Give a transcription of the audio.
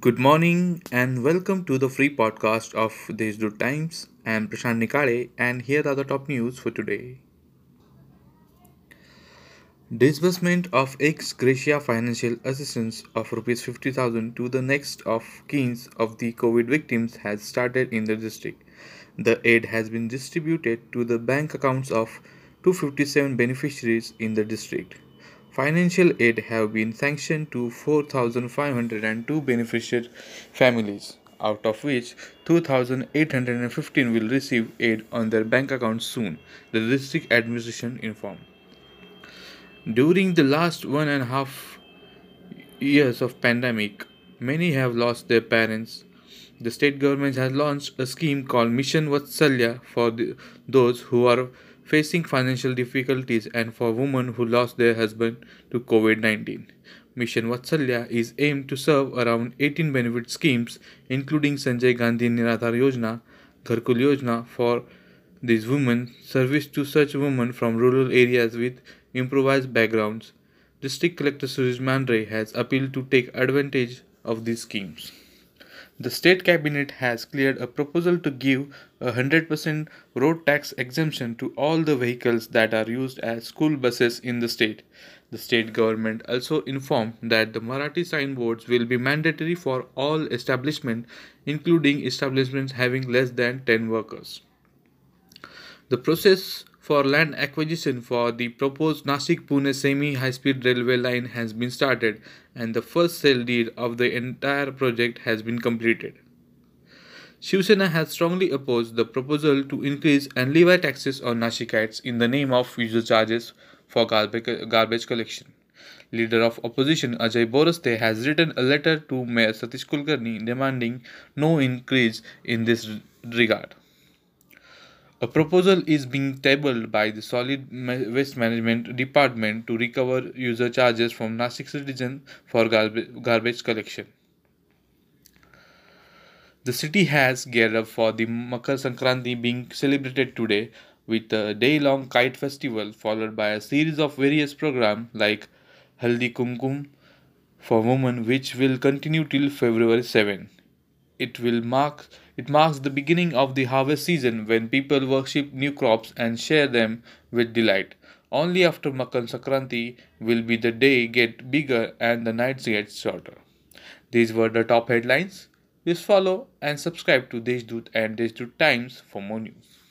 Good morning and welcome to the free podcast of Deshdoot Times. I am Prashant Nikale and here are the top news for today. Disbursement of ex gratia financial assistance of Rs 50,000 to the next of kin of the COVID victims has started in the district. The aid has been distributed to the bank accounts of 257 beneficiaries in the district. Financial aid have been sanctioned to 4,502 beneficiary families, out of which 2,815 will receive aid on their bank accounts soon, the district administration informed. During the last 1.5 years of pandemic, many have lost their parents. The state government has launched a scheme called Mission Vatsalya for those who are facing financial difficulties and for women who lost their husband to COVID-19. Mission Vatsalya is aimed to serve around 18 benefit schemes, including Sanjay Gandhi Niradhar Yojana, Gharkul Yojana for these women, service to such women from rural areas with improvised backgrounds. District Collector Suraj Mandhare has appealed to take advantage of these schemes. The state cabinet has cleared a proposal to give a 100% road tax exemption to all the vehicles that are used as school buses in the state. The state government also informed that the Marathi signboards will be mandatory for all establishments, including establishments having less than 10 workers. The process for land acquisition for the proposed Nashik Pune semi-high-speed railway line has been started and the first sale deed of the entire project has been completed. Shiv Sena has strongly opposed the proposal to increase and levy taxes on Nashikites in the name of user charges for garbage collection. Leader of opposition Ajay Boraste has written a letter to Mayor Satish Kulkarni demanding no increase in this regard. A proposal is being tabled by the Solid Waste Management Department to recover user charges from Nashik citizens for garbage collection. The city has geared up for the Makar Sankranti being celebrated today with a day-long kite festival followed by a series of various programs like Haldi Kumkum for women, which will continue till February 7. It marks the beginning of the harvest season when people worship new crops and share them with delight. Only after Makar Sankranti will be the day get bigger and the nights get shorter. These were the top headlines. Please follow and subscribe to Deshdoot and Deshdoot Times for more news.